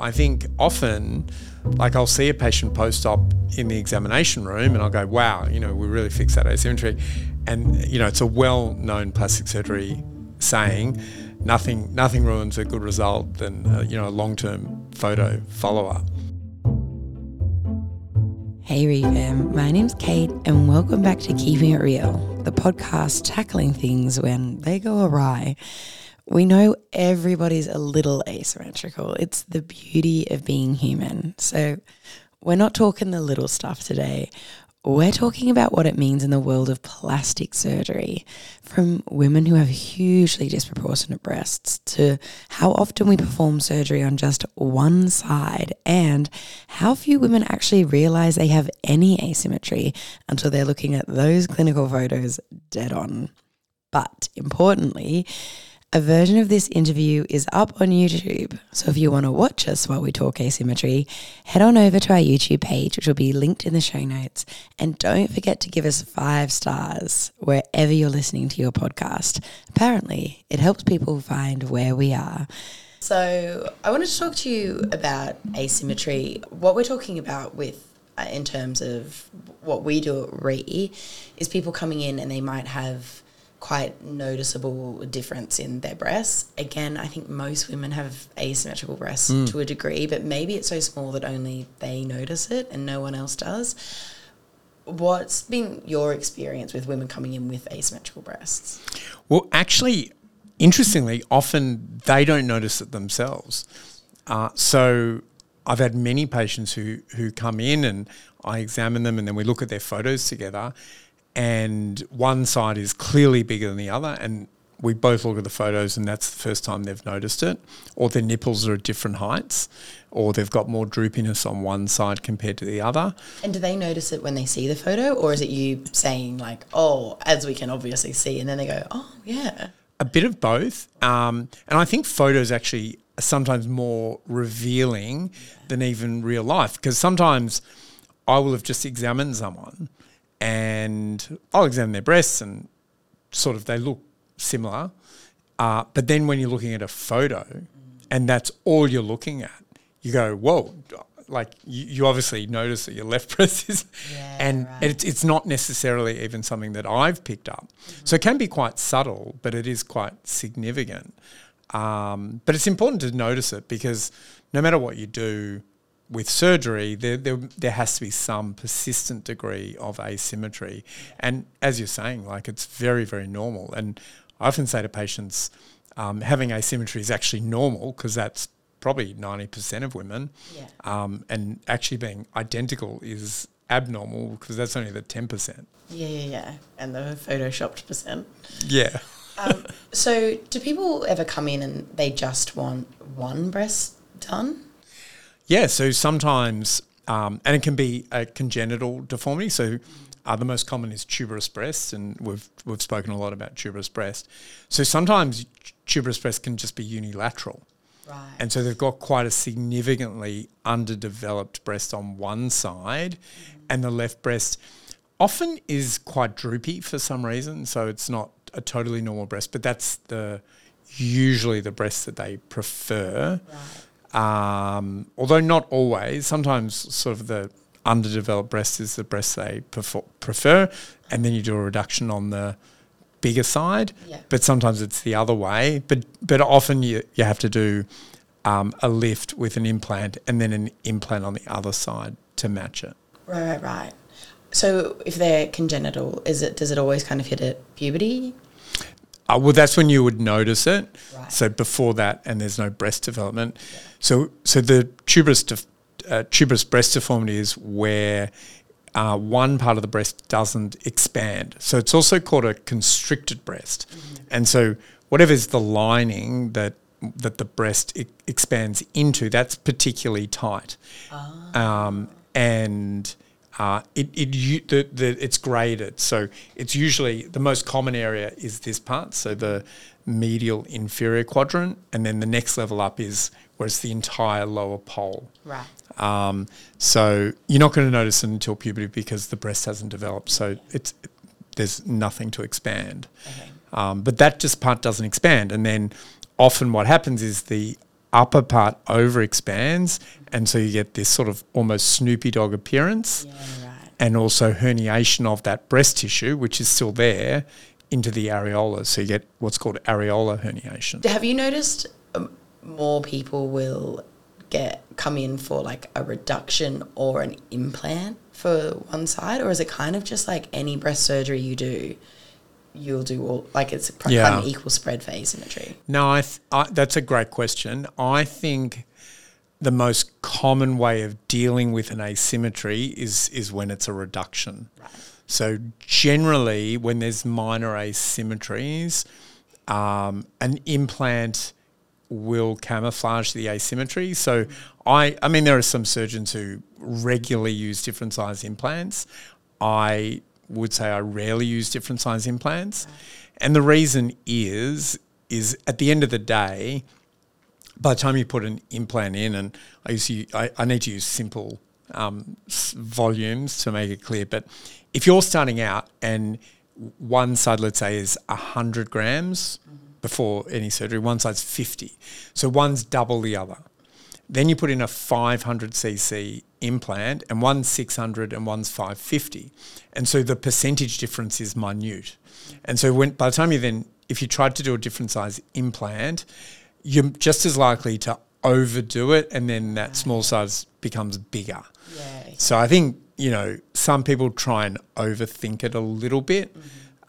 I think often, like I'll see a patient post-op in the examination room and I'll go, wow, you know, we really fixed that asymmetry. And, you know, it's a well-known plastic surgery saying, nothing ruins a good result than, you know, a long-term photo follow-up. Hey ReFam, my name's Kate and welcome back to Keeping It Real, the podcast tackling things when they go awry. We know everybody's a little asymmetrical. It's the beauty of being human. So we're not talking the little stuff today. We're talking about what it means in the world of plastic surgery, from women who have hugely disproportionate breasts to how often we perform surgery on just one side and how few women actually realize they have any asymmetry until they're looking at those clinical photos dead on. But importantly, a version of this interview is up on YouTube, so if you want to watch us while we talk asymmetry, head on over to our YouTube page, which will be linked in the show notes, and don't forget to give us 5 stars wherever you're listening to your podcast. Apparently, it helps people find where we are. So I wanted to talk to you about asymmetry. What we're talking about with in terms of what we do at Re is people coming in and they might have quite noticeable difference in their breasts. Again, I think most women have asymmetrical breasts to a degree, but maybe it's so small that only they notice it and no one else does. What's been your experience with women coming in with asymmetrical breasts? Well, actually, interestingly, often they don't notice it themselves. So I've had many patients who come in and I examine them and then we look at their photos together, and one side is clearly bigger than the other, and we both look at the photos and that's the first time they've noticed it, or their nipples are at different heights, or they've got more droopiness on one side compared to the other. And do they notice it when they see the photo, or is it you saying like, oh, as we can obviously see, and then they go, oh, yeah? A bit of both. And I think photos actually are sometimes more revealing than even real life, because sometimes I will have just examined someone and I'll examine their breasts and sort of they look similar. But then when you're looking at a photo and that's all you're looking at, you go, whoa, like you obviously notice that your left breast is... Yeah, and right. It's not necessarily even something that I've picked up. Mm-hmm. So it can be quite subtle, but it is quite significant. But it's important to notice it, because no matter what you do with surgery, there has to be some persistent degree of asymmetry. And as you're saying, like, it's very, very normal. And I often say to patients, having asymmetry is actually normal, because that's probably 90% of women. Yeah. And actually being identical is abnormal, because that's only the 10%. Yeah. And the photoshopped percent. Yeah. So do people ever come in and they just want one breast done? Yeah, so sometimes, and it can be a congenital deformity. So the most common is tuberous breast, and we've spoken a lot about tuberous breast. So sometimes tuberous breast can just be unilateral. Right. And so they've got quite a significantly underdeveloped breast on one side, and the left breast often is quite droopy for some reason. So it's not a totally normal breast, but that's usually the breast that they prefer. Right. Although not always, sometimes sort of the underdeveloped breast is the breast they prefer, and then you do a reduction on the bigger side. Yeah. But sometimes it's the other way. But often you have to do a lift with an implant and then an implant on the other side to match it. Right. So if they're congenital, does it always kind of hit at puberty? Well, that's when you would notice it. Right. So before that, and there's no breast development. Yeah. So the tuberous breast deformity is where one part of the breast doesn't expand. So it's also called a constricted breast. Mm-hmm. And so whatever's the lining that the breast expands into, that's particularly tight. Oh. It's graded, so it's usually the most common area is this part, so the medial inferior quadrant, and then the next level up is where it's the entire lower pole. Right. So you're not going to notice it until puberty, because the breast hasn't developed, so there's nothing to expand. Okay. But that just part doesn't expand, and then often what happens is the upper part overexpands, and so you get this sort of almost Snoopy Dog appearance, and also herniation of that breast tissue, which is still there, into the areola. So you get what's called areola herniation. Have you noticed more people will come in for like a reduction or an implant for one side, or is it kind of just like any breast surgery you do, you'll do all, like it's kind of an equal spread for asymmetry? No, I that's a great question. I think the most common way of dealing with an asymmetry is when it's a reduction. Right. So generally when there's minor asymmetries, an implant will camouflage the asymmetry. So I mean, there are some surgeons who regularly use different size implants. I would say I rarely use different size implants. Right. And the reason is at the end of the day, by the time you put an implant in, and I need to use simple volumes to make it clear, but if you're starting out and one side, let's say, is 100 grams before any surgery, one side's 50. So one's double the other. Then you put in a 500cc implant, and one's 600 and one's 550. And so the percentage difference is minute. And so by the time you then, if you tried to do a different size implant, you're just as likely to overdo it, and then that small size becomes bigger. Yay. So I think, some people try and overthink it a little bit.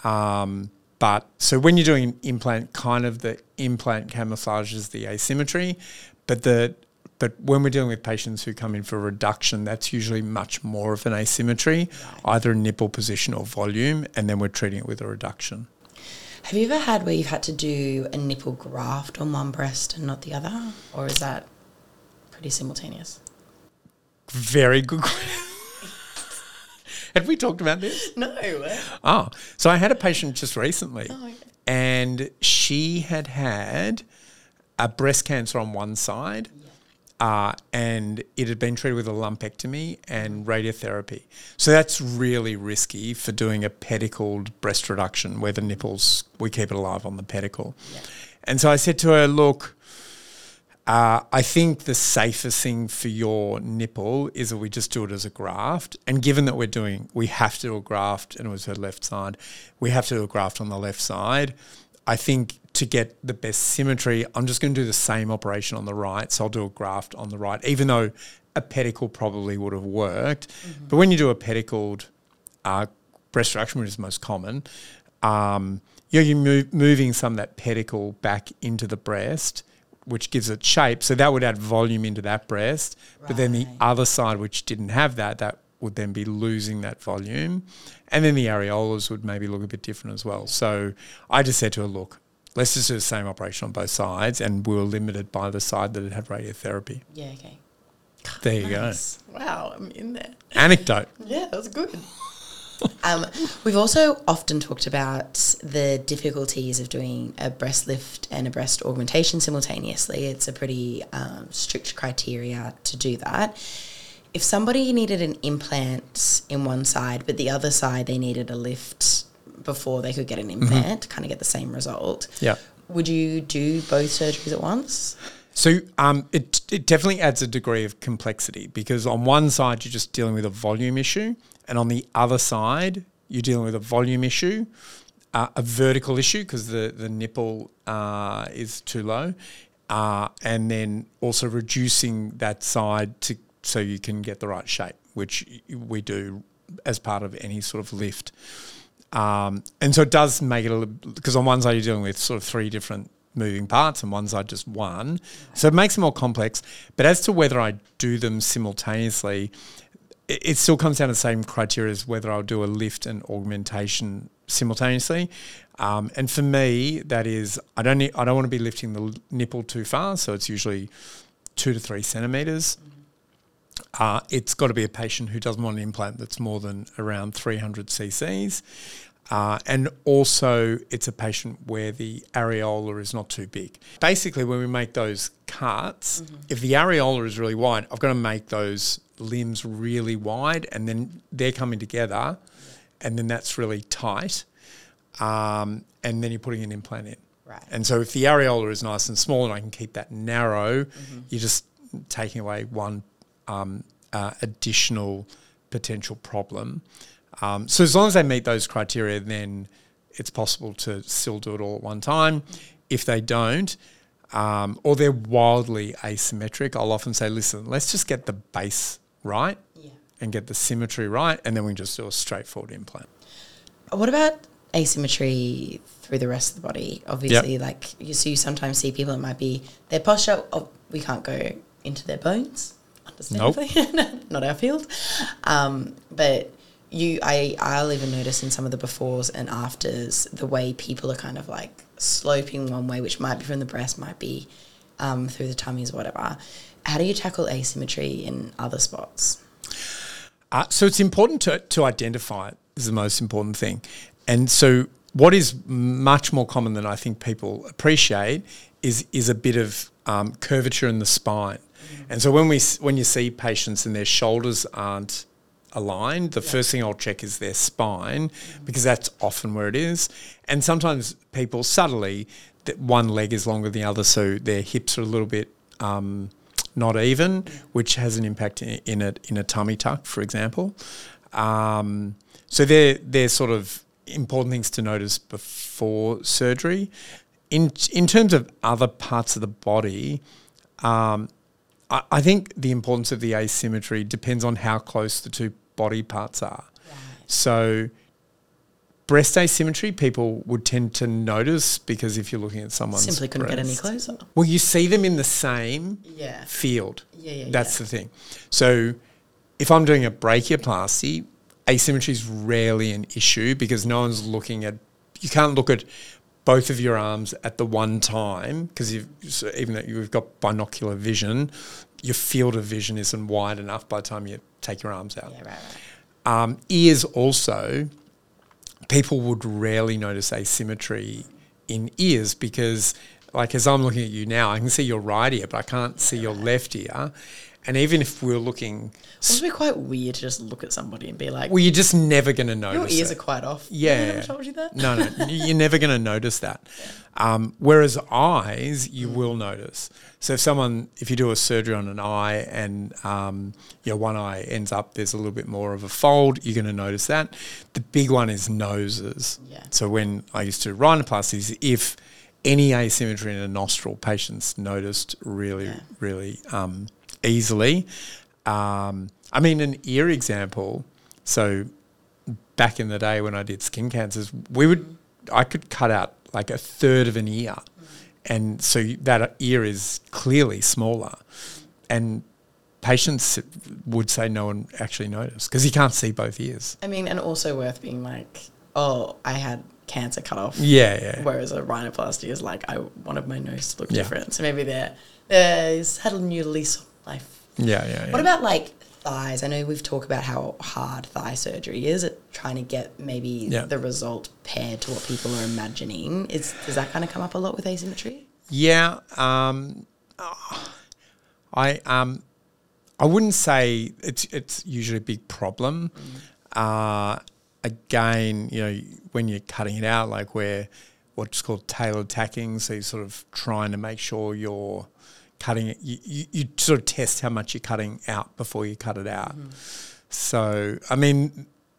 But so when you're doing an implant, kind of the implant camouflages the asymmetry, but when we're dealing with patients who come in for reduction, that's usually much more of an asymmetry, either in nipple position or volume, and then we're treating it with a reduction. Have you ever had where you've had to do a nipple graft on one breast and not the other, or is that pretty simultaneous? Very good question. Have we talked about this? No. Oh, so I had a patient just recently, and she had a breast cancer on one side, and it had been treated with a lumpectomy and radiotherapy. So that's really risky for doing a pedicled breast reduction where the nipples, we keep it alive on the pedicle. Yeah. And so I said to her, look, I think the safest thing for your nipple is that we just do it as a graft. And given that we have to do a graft, and it was her left side, we have to do a graft on the left side. I think to get the best symmetry, I'm just going to do the same operation on the right. So I'll do a graft on the right, even though a pedicle probably would have worked. Mm-hmm. But when you do a pedicled breast reduction, which is most common, you're moving some of that pedicle back into the breast, which gives it shape. So that would add volume into that breast. Right. But then the other side, which didn't have that would then be losing that volume. And then the areolas would maybe look a bit different as well. So I just said to her, look, let's just do the same operation on both sides, and we were limited by the side that had radiotherapy. Yeah, okay. There you go. Wow, I'm in there. Anecdote. Yeah, that was good. We've also often talked about the difficulties of doing a breast lift and a breast augmentation simultaneously. It's a pretty strict criteria to do that. If somebody needed an implant in one side, but the other side they needed a lift before they could get an implant, to kind of get the same result, would you do both surgeries at once? So it definitely adds a degree of complexity, because on one side you're just dealing with a volume issue, and on the other side you're dealing with a volume issue, a vertical issue because the nipple is too low, and then also reducing that side so you can get the right shape, which we do as part of any sort of lift. And so it does make it a little, because on one side you're dealing with sort of three different moving parts and one side just one. So it makes it more complex. But as to whether I do them simultaneously, it still comes down to the same criteria as whether I'll do a lift and augmentation simultaneously. And for me, that is, I don't want to be lifting the nipple too far, so it's usually 2 to 3 centimetres. It's got to be a patient who doesn't want an implant that's more than around 300 cc's. And also it's a patient where the areola is not too big. Basically, when we make those cuts, if the areola is really wide, I've got to make those limbs really wide, and then they're coming together, and then that's really tight, and then you're putting an implant in. Right. And so if the areola is nice and small and I can keep that narrow, mm-hmm. you're just taking away one additional potential problem. So as long as they meet those criteria, then it's possible to still do it all at one time. If they don't, or they're wildly asymmetric, I'll often say, listen, let's just get the base right and get the symmetry right, and then we can just do a straightforward implant. What about asymmetry through the rest of the body? Obviously, like so you sometimes see people, it might be their posture, we can't go into their bones, understandably, not our field. But I'll even notice in some of the befores and afters the way people are kind of like sloping one way, which might be from the breast, might be through the tummies, whatever. How do you tackle asymmetry in other spots? So it's important to identify it is the most important thing. And so what is much more common than I think people appreciate is a bit of curvature in the spine. Mm-hmm. And so when you see patients and their shoulders aren't aligned, the first thing I'll check is their spine, mm-hmm. because that's often where it is. And sometimes people subtly, that one leg is longer than the other, so their hips are a little bit not even, which has an impact in a tummy tuck, for example. So they're sort of important things to notice before surgery. In terms of other parts of the body, I think the importance of the asymmetry depends on how close the two body parts are. Right. So breast asymmetry, people would tend to notice because if you're looking at someone's simply couldn't breast, get any closer. Well, you see them in the same field. That's the thing. So if I'm doing a brachioplasty, asymmetry is rarely an issue because no one's looking at – you can't look at both of your arms at the one time because even though you've got binocular vision, your field of vision isn't wide enough by the time you take your arms out. Yeah, right. Ears also – people would rarely notice asymmetry in ears because, like, as I'm looking at you now, I can see your right ear, but I can't see your left ear. And even if we're looking... It would be quite weird to just look at somebody and be like... Well, you're just never going to notice Your ears are quite off. Yeah. I never told you that. No, you're never going to notice that. Whereas eyes, you will notice. So if you do a surgery on an eye and one eye ends up, there's a little bit more of a fold, you're going to notice that. The big one is noses. Yeah. So when I used to do rhinoplasties, if any asymmetry in a nostril, patients noticed really... easily. An ear example, so back in the day when I did skin cancers, I could cut out like a third of an ear, and so that ear is clearly smaller, and patients would say no one actually noticed because you can't see both ears. And also worth being like, oh, I had cancer cut off. Yeah. Whereas a rhinoplasty is like, I wanted my nose to look different, so maybe he's had a new lease on life. Yeah. What about like thighs? I know we've talked about how hard thigh surgery is at trying to get maybe the result paired to what people are imagining. Does that kind of come up a lot with asymmetry? Yeah. I wouldn't say it's usually a big problem. Again, when you're cutting it out, like we're what's called tailored tacking, so you're sort of trying to make sure you're cutting it, you sort of test how much you're cutting out before you cut it out. Mm-hmm. So,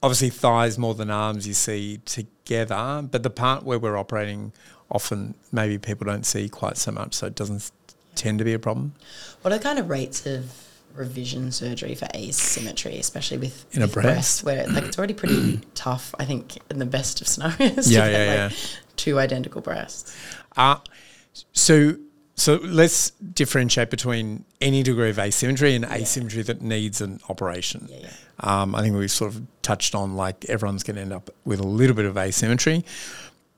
obviously thighs more than arms you see together, but the part where we're operating often maybe people don't see quite so much, so it doesn't tend to be a problem. What are the kind of rates of revision surgery for asymmetry, especially with breast, where like it's already pretty tough, I think, in the best of scenarios to get two identical breasts? So let's differentiate between any degree of asymmetry and asymmetry that needs an operation. I think we've sort of touched on like everyone's going to end up with a little bit of asymmetry.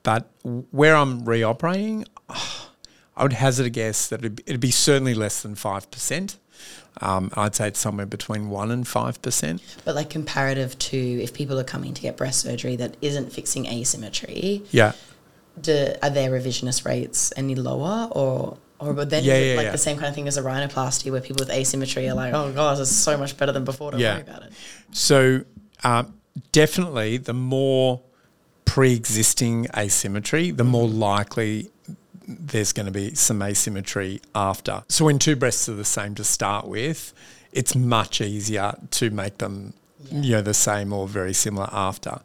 But where I'm reoperating, I would hazard a guess that it'd be certainly less than 5%. I'd say it's somewhere between 1% and 5%. But like comparative to if people are coming to get breast surgery that isn't fixing asymmetry, are their revisionist rates any lower or the same kind of thing as a rhinoplasty where people with asymmetry are like, oh God, this is so much better than before, don't worry about it. So definitely the more pre-existing asymmetry, the more likely there's going to be some asymmetry after. So when two breasts are the same to start with, it's much easier to make them, you know, the same or very similar after.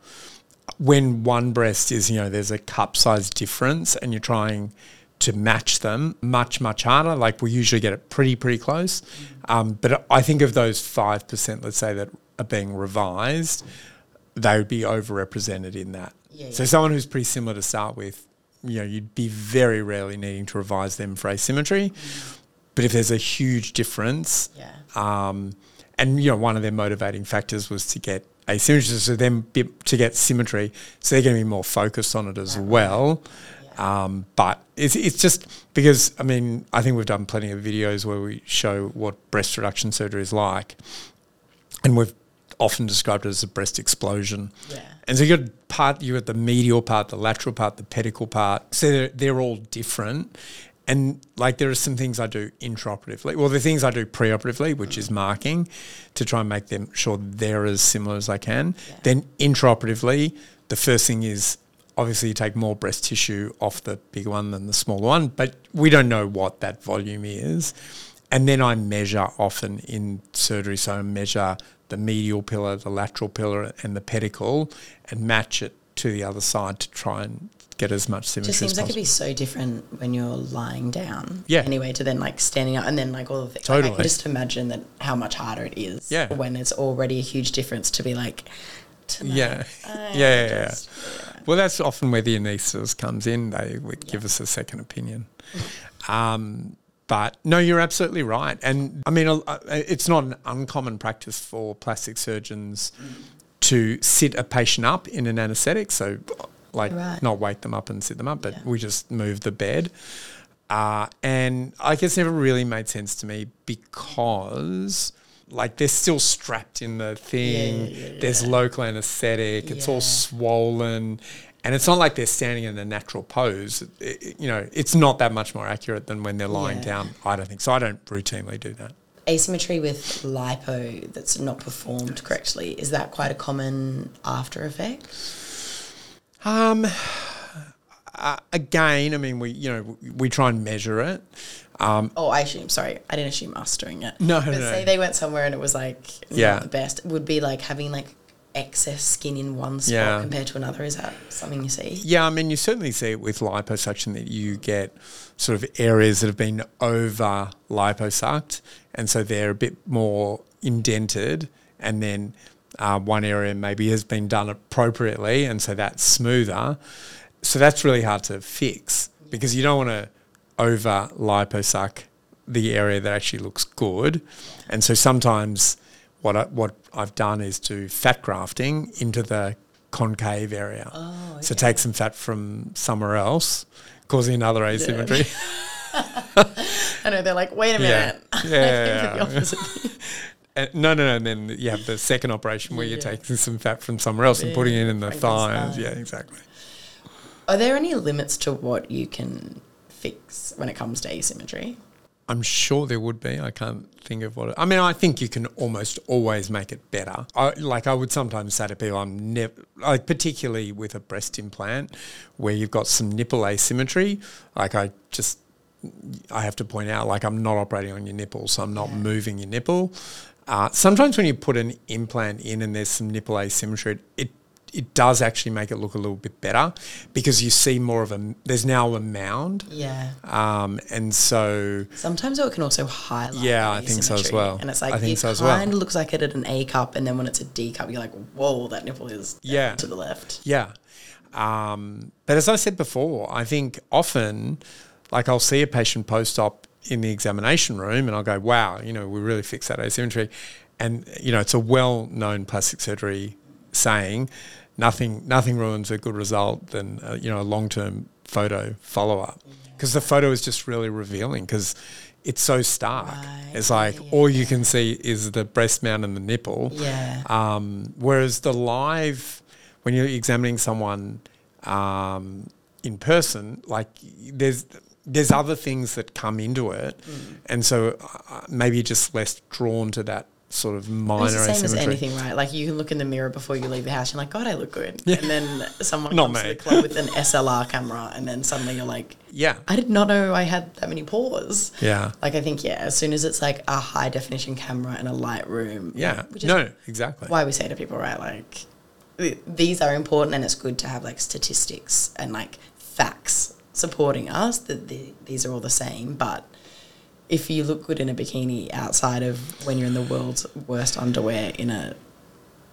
When one breast is, you know, there's a cup size difference and you're trying to match them, much harder. Like we usually get it pretty close. But I think of those 5%, let's say, that are being revised, they would be overrepresented in that. So someone who's pretty similar to start with, you know, you'd be very rarely needing to revise them for asymmetry. But if there's a huge difference, and, you know, one of their motivating factors was to get asymmetry, so then to get symmetry, so they're going to be more focused on it as well. But it's just because, I mean, I think we've done plenty of videos where we show what breast reduction surgery is like, and we've often described it as a breast explosion. And so you've got part, you've got the medial part, the lateral part, the pedicle part. So they're all different. And, like, there are some things I do intraoperatively. Well, the things I do preoperatively, which is marking to try and make them sure they're as similar as I can. Then intraoperatively, the first thing is, obviously, you take more breast tissue off the bigger one than the smaller one, but we don't know what that volume is. And then I measure often in surgery, so I measure the medial pillar, the lateral pillar, and the pedicle, and match it to the other side to try and get as much symmetry as possible. It just seems like it'd be so different when you're lying down. Anyway, to then, like, standing up and then, like, all of it. Like, I can just imagine that how much harder it is when it's already a huge difference to be like, well, that's often where the anaesthetist comes in. They would give us a second opinion. But no, you're absolutely right. And I mean, it's not an uncommon practice for plastic surgeons to sit a patient up in an anaesthetic. So, like, not wake them up and sit them up, but we just move the bed. And I guess it never really made sense to me because, like, they're still strapped in the thing. There's local anaesthetic. It's all swollen. And it's not like they're standing in a natural pose. You know, it's not that much more accurate than when they're lying down, I don't think. So I don't routinely do that. Asymmetry with lipo that's not performed correctly, is that quite a common after effect? Again, I mean, we try and measure it. I assume, sorry, I didn't assume us doing it. No. Say they went somewhere and it was like not the best. It would be like having like excess skin in one spot compared to another. Is that something you see? Yeah, I mean, you certainly see it with liposuction that you get sort of areas that have been over liposucked, and so they're a bit more indented, and then one area maybe has been done appropriately, and so that's smoother. So that's really hard to fix because you don't want to over liposuck the area that actually looks good. And so sometimes what I've done is do fat grafting into the concave area. So take some fat from somewhere else, causing another asymmetry. I know, they're like, wait a minute. I think it's the opposite. No. And then you have the second operation where you're taking some fat from somewhere else and putting it in the thighs. Yeah, exactly. Are there any limits to what you can fix when it comes to asymmetry? I'm sure there would be. I can't think of what... I mean, I think you can almost always make it better. I would sometimes say to people, I'm never... Like, particularly with a breast implant where you've got some nipple asymmetry, like I have to point out, like, I'm not operating on your nipple, so I'm not moving your nipple. Sometimes when you put an implant in and there's some nipple asymmetry, it does actually make it look a little bit better because you see more of a... There's now a mound. And so... Sometimes it can also highlight the asymmetry. I think so as well. And it's like it kind of looks like it at an A cup, and then when it's a D cup, you're like, whoa, that nipple is to the left. But as I said before, I think often, like, I'll see a patient post-op in the examination room and I'll go, wow, you know, we really fixed that asymmetry. And, you know, it's a well-known plastic surgery saying... Nothing ruins a good result than a long-term photo follow-up, because the photo is just really revealing because it's so stark. It's like all you can see is the breast mound and the nipple. Whereas the live, when you're examining someone in person, like there's other things that come into it, and so maybe you're just less drawn to that sort of minor asymmetry. It's the same as anything, right? Like you can look in the mirror before you leave the house. You're like, God, I look good. Yeah. And then someone comes to the club with an SLR camera and then suddenly you're like, I did not know I had that many pores. Yeah. Like I think, as soon as it's like a high definition camera and a light room. Yeah. Which is exactly why we say to people, right, like these are important and it's good to have like statistics and like facts supporting us that these are all the same, but if you look good in a bikini outside of when you're in the world's worst underwear in a,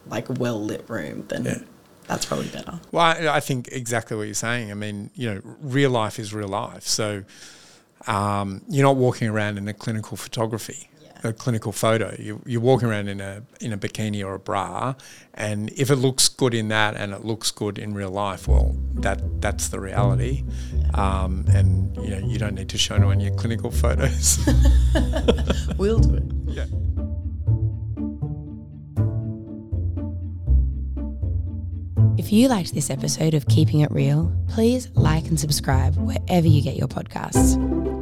like, well-lit room, then that's probably better. Well, I think exactly what you're saying. I mean, you know, real life is real life. So you're not walking around in a clinical photography, a clinical photo. You're walking around in a bikini or a bra, and if it looks good in that and it looks good in real life, well, that's the reality. And, you know, you don't need to show anyone your clinical photos. We'll do it. Yeah. If you liked this episode of Keeping It Real, please like and subscribe wherever you get your podcasts.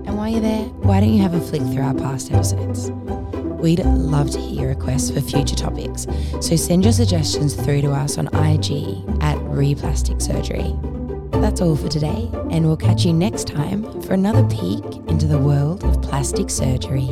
And while you're there, why don't you have a flick through our past episodes? We'd love to hear requests for future topics, so send your suggestions through to us on IG at Re.Plastic Surgery. That's all for today, and we'll catch you next time for another peek into the world of plastic surgery.